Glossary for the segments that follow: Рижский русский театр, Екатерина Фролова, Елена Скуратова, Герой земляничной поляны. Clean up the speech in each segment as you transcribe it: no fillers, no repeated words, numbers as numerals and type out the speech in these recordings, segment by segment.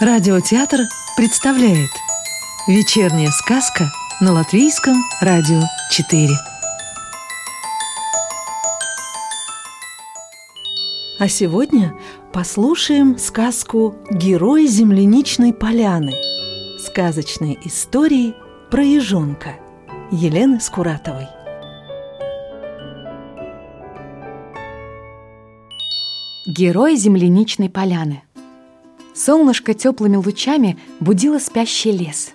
Радиотеатр представляет «Вечерняя сказка» на Латвийском радио 4. А сегодня послушаем сказку «Герой земляничной поляны». Сказочные истории про ежонка Елены Скуратовой. Герой земляничной поляны. Солнышко теплыми лучами будило спящий лес.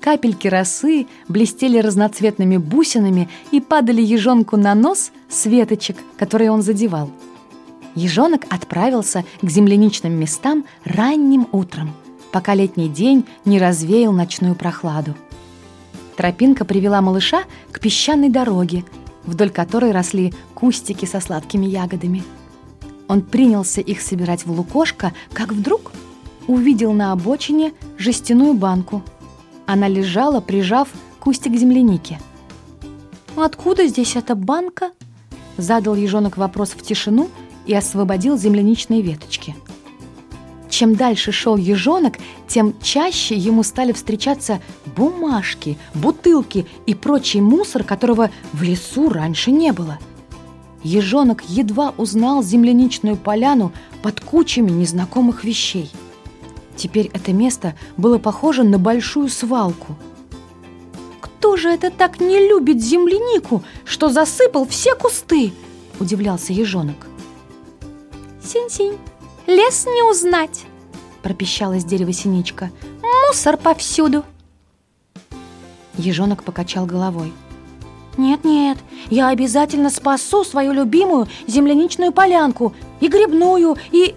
Капельки росы блестели разноцветными бусинами и падали ежонку на нос с веточек, которые он задевал. Ежонок отправился к земляничным местам ранним утром, пока летний день не развеял ночную прохладу. Тропинка привела малыша к песчаной дороге, вдоль которой росли кустики со сладкими ягодами. Он принялся их собирать в лукошко, как вдруг увидел на обочине жестяную банку. Она лежала, прижав кустик земляники. «Откуда здесь эта банка?» – задал ежонок вопрос в тишину и освободил земляничные веточки. Чем дальше шел ежонок, тем чаще ему стали встречаться бумажки, бутылки и прочий мусор, которого в лесу раньше не было. Ежонок едва узнал земляничную поляну под кучами незнакомых вещей. Теперь это место было похоже на большую свалку. «Кто же это так не любит землянику, что засыпал все кусты?» – удивлялся ежонок. «Синь-синь, лес не узнать!» – пропищала с дерева синичка. «Мусор повсюду!» Ежонок покачал головой. «Нет-нет, я обязательно спасу свою любимую земляничную полянку, и грибную, и...»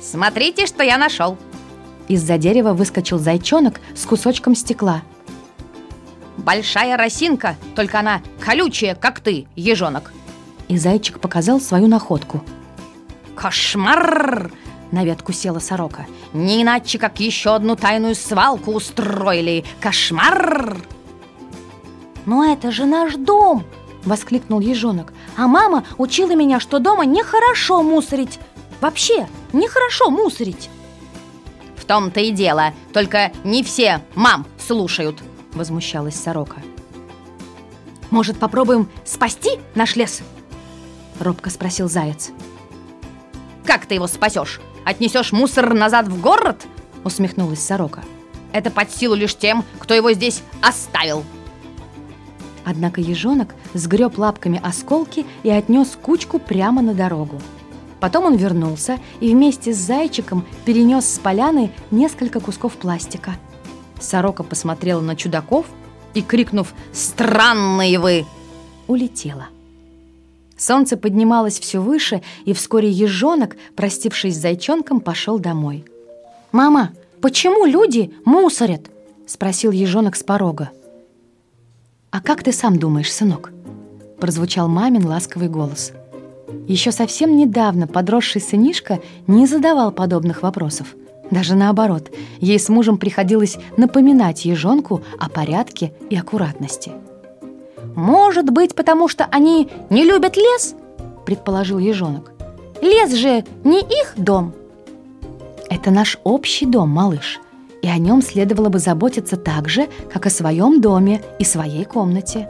«Смотрите, что я нашел!» Из-за дерева выскочил зайчонок с кусочком стекла. «Большая росинка, только она колючая, как ты, ежонок!» И зайчик показал свою находку. «Кошмар!» — на ветку села сорока. «Не иначе, как еще одну тайную свалку устроили! Кошмар!» «Но это же наш дом!» – воскликнул ежонок. «А мама учила меня, что дома нехорошо мусорить! Вообще, нехорошо мусорить!» «В том-то и дело, только не все мам слушают!» – возмущалась сорока. «Может, попробуем спасти наш лес?» – робко спросил заяц. «Как ты его спасешь? Отнесешь мусор назад в город?» – усмехнулась сорока. «Это под силу лишь тем, кто его здесь оставил!» Однако ежонок сгреб лапками осколки и отнес кучку прямо на дорогу. Потом он вернулся и вместе с зайчиком перенес с поляны несколько кусков пластика. Сорока посмотрела на чудаков и, крикнув «Странные вы!», улетела. Солнце поднималось все выше, и вскоре ежонок, простившись с зайчонком, пошел домой. «Мама, почему люди мусорят?» – спросил ежонок с порога. «А как ты сам думаешь, сынок?» – прозвучал мамин ласковый голос. Еще совсем недавно подросший сынишка не задавал подобных вопросов. Даже наоборот, ей с мужем приходилось напоминать ежонку о порядке и аккуратности. «Может быть, потому что они не любят лес?» – предположил ежонок. «Лес же не их дом!» «Это наш общий дом, малыш!» И о нем следовало бы заботиться так же, как о своем доме и своей комнате.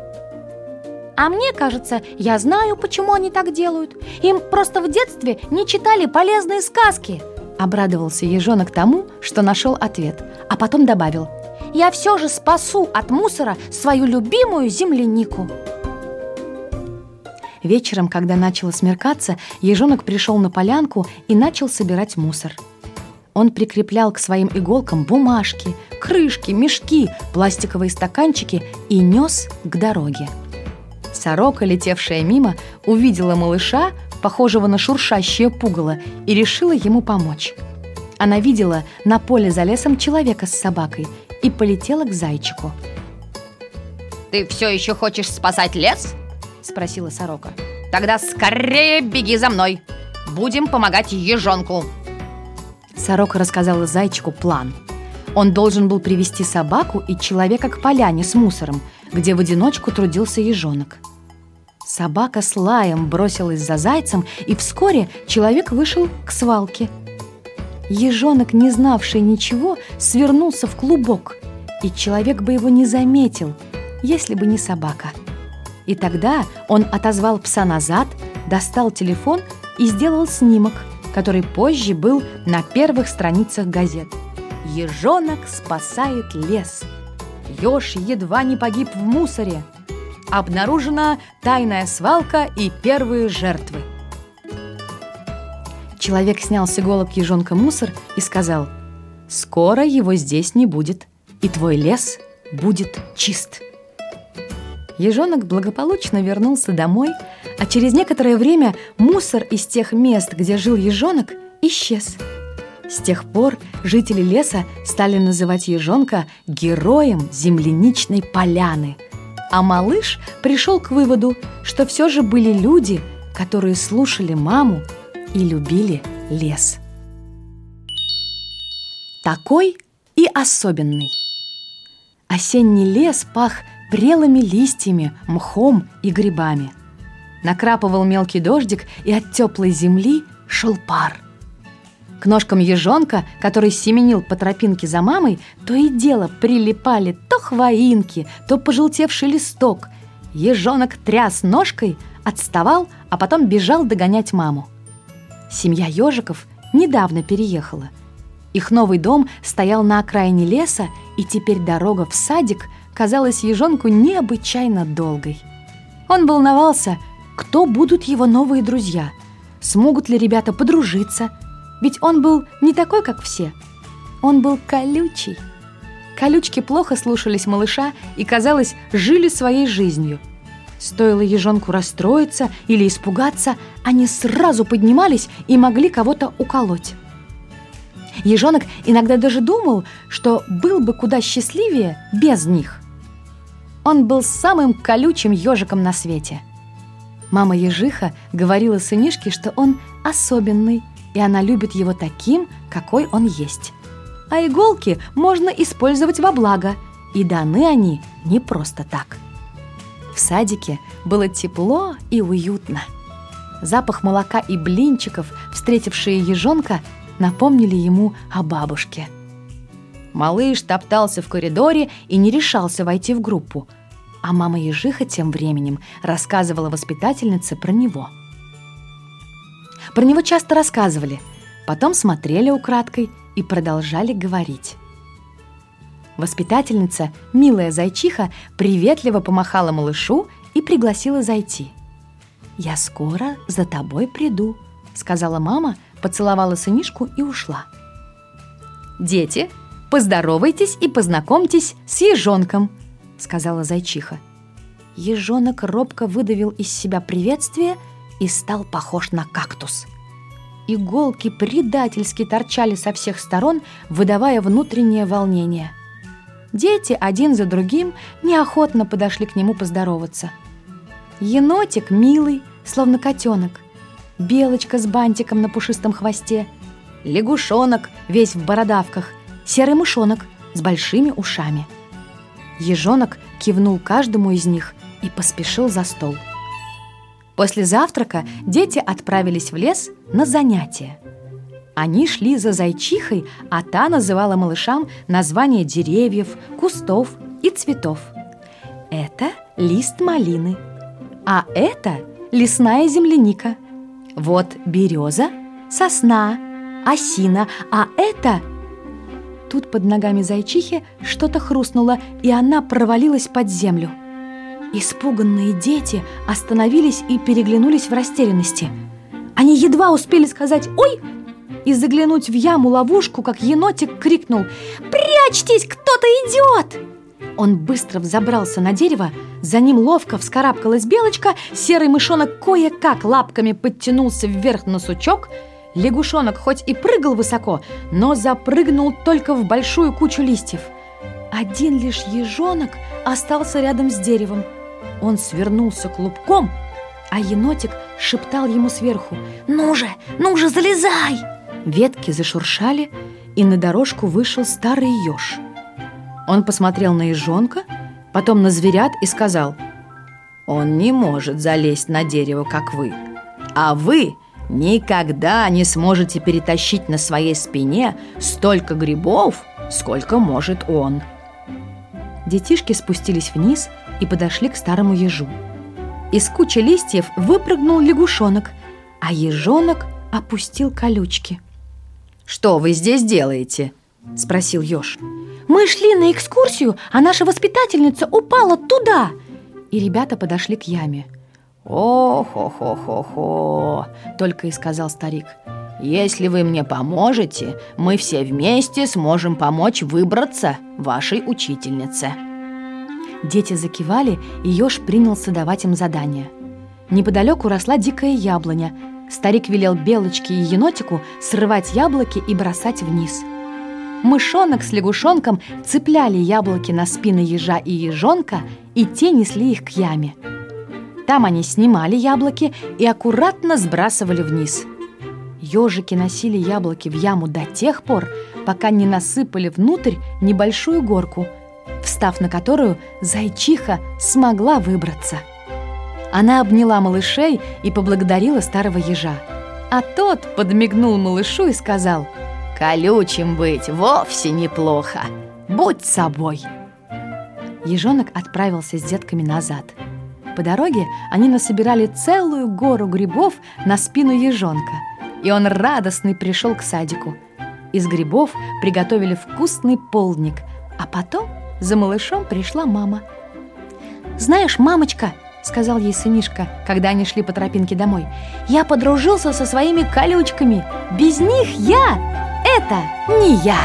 «А мне кажется, я знаю, почему они так делают. Им просто в детстве не читали полезные сказки!» Обрадовался ежонок тому, что нашел ответ, а потом добавил: «Я все же спасу от мусора свою любимую землянику!» Вечером, когда начало смеркаться, ежонок пришел на полянку и начал собирать мусор. Он прикреплял к своим иголкам бумажки, крышки, мешки, пластиковые стаканчики и нес к дороге. Сорока, летевшая мимо, увидела малыша, похожего на шуршащее пугало, и решила ему помочь. Она видела на поле за лесом человека с собакой и полетела к зайчику. «Ты все еще хочешь спасать лес?» – спросила сорока. «Тогда скорее беги за мной! Будем помогать ежонку!» Сорока рассказала зайчику план. Он должен был привести собаку и человека к поляне с мусором, где в одиночку трудился ежонок. Собака с лаем бросилась за зайцем, и вскоре человек вышел к свалке. Ежонок, не знавший ничего, свернулся в клубок, и человек бы его не заметил, если бы не собака. И тогда он отозвал пса назад, достал телефон и сделал снимок, который позже был на первых страницах газет. «Ежонок спасает лес». «Еж едва не погиб в мусоре». Обнаружена тайная свалка и первые жертвы. Человек снял с иголок ежонка мусор и сказал: «Скоро его здесь не будет, и твой лес будет чист». Ежонок благополучно вернулся домой, а через некоторое время мусор из тех мест, где жил ежонок, исчез. С тех пор жители леса стали называть ежонка героем земляничной поляны. А малыш пришел к выводу, что все же были люди, которые слушали маму и любили лес. Такой и особенный. Осенний лес пах прелыми листьями, мхом и грибами. Накрапывал мелкий дождик, и от теплой земли шел пар. К ножкам ежонка, который семенил по тропинке за мамой, то и дело прилипали то хвоинки, то пожелтевший листок. Ежонок тряс ножкой, отставал, а потом бежал догонять маму. Семья ежиков недавно переехала. Их новый дом стоял на окраине леса, и теперь дорога в садик казалась ежонку необычайно долгой. Он волновался, кто будут его новые друзья, смогут ли ребята подружиться, ведь он был не такой, как все. Он был колючий. Колючки плохо слушались малыша и, казалось, жили своей жизнью. Стоило ежонку расстроиться или испугаться, они сразу поднимались и могли кого-то уколоть. Ежонок иногда даже думал, что был бы куда счастливее без них. Он был самым колючим ежиком на свете. Мама ежиха говорила сынишке, что он особенный, и она любит его таким, какой он есть. А иголки можно использовать во благо, и даны они не просто так. В садике было тепло и уютно. Запах молока и блинчиков, встретившие ежонка, напомнили ему о бабушке. Малыш топтался в коридоре и не решался войти в группу, а мама ежиха тем временем рассказывала воспитательнице про него. Про него часто рассказывали, потом смотрели украдкой и продолжали говорить. Воспитательница, милая зайчиха, приветливо помахала малышу и пригласила зайти. «Я скоро за тобой приду», — сказала мама, поцеловала сынишку и ушла. «Дети, поздоровайтесь и познакомьтесь с ежонком», — сказала зайчиха. Ежонок робко выдавил из себя приветствие и стал похож на кактус. Иголки предательски торчали со всех сторон, выдавая внутреннее волнение. Дети один за другим неохотно подошли к нему поздороваться. Енотик милый, словно котенок. Белочка с бантиком на пушистом хвосте. Лягушонок весь в бородавках. Серый мышонок с большими ушами. Ежонок кивнул каждому из них и поспешил за стол. После завтрака дети отправились в лес на занятия. Они шли за зайчихой, а та называла малышам названия деревьев, кустов и цветов. Это лист малины, а это лесная земляника. Вот береза, сосна, осина, а это... Тут под ногами зайчихи что-то хрустнуло, и она провалилась под землю. Испуганные дети остановились и переглянулись в растерянности. Они едва успели сказать «Ой!» и заглянуть в яму-ловушку, как енотик крикнул «Прячьтесь, кто-то идет!» Он быстро взобрался на дерево, за ним ловко вскарабкалась белочка, серый мышонок кое-как лапками подтянулся вверх на сучок, лягушонок хоть и прыгал высоко, но запрыгнул только в большую кучу листьев. Один лишь ежонок остался рядом с деревом. Он свернулся клубком, а енотик шептал ему сверху «Ну же, залезай!» Ветки зашуршали, и на дорожку вышел старый еж. Он посмотрел на ежонка, потом на зверят и сказал: «Он не может залезть на дерево, как вы, а вы никогда не сможете перетащить на своей спине столько грибов, сколько может он. Детишки спустились вниз и подошли к старому ежу. Из кучи листьев выпрыгнул лягушонок, а ежонок опустил колючки. «Что вы здесь делаете?» – спросил еж. «Мы шли на экскурсию, а наша воспитательница упала туда!» И ребята подошли к яме. «О-хо-хо-хо-хо!» – только и сказал старик. «Если вы мне поможете, мы все вместе сможем помочь выбраться вашей учительнице». Дети закивали, и еж принялся давать им задание. Неподалеку росла дикая яблоня. Старик велел белочке и енотику срывать яблоки и бросать вниз. Мышонок с лягушонком цепляли яблоки на спины ежа и ежонка, и те несли их к яме. Там они снимали яблоки и аккуратно сбрасывали вниз. Ежики носили яблоки в яму до тех пор, пока не насыпали внутрь небольшую горку, встав на которую зайчиха смогла выбраться. Она обняла малышей и поблагодарила старого ежа. А тот подмигнул малышу и сказал: «Колючим быть вовсе неплохо. Будь собой». Ежонок отправился с детками назад. По дороге они насобирали целую гору грибов на спину ежонка, и он радостный пришел к садику. Из грибов приготовили вкусный полдник, а потом за малышом пришла мама. «Знаешь, мамочка, — сказал ей сынишка, когда они шли по тропинке домой, — я подружился со своими колючками. Без них я — это не я!»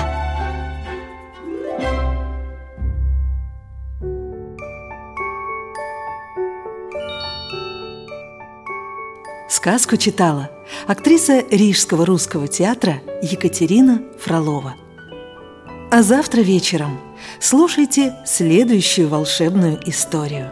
Сказку читала актриса Рижского русского театра Екатерина Фролова. А завтра вечером слушайте следующую волшебную историю.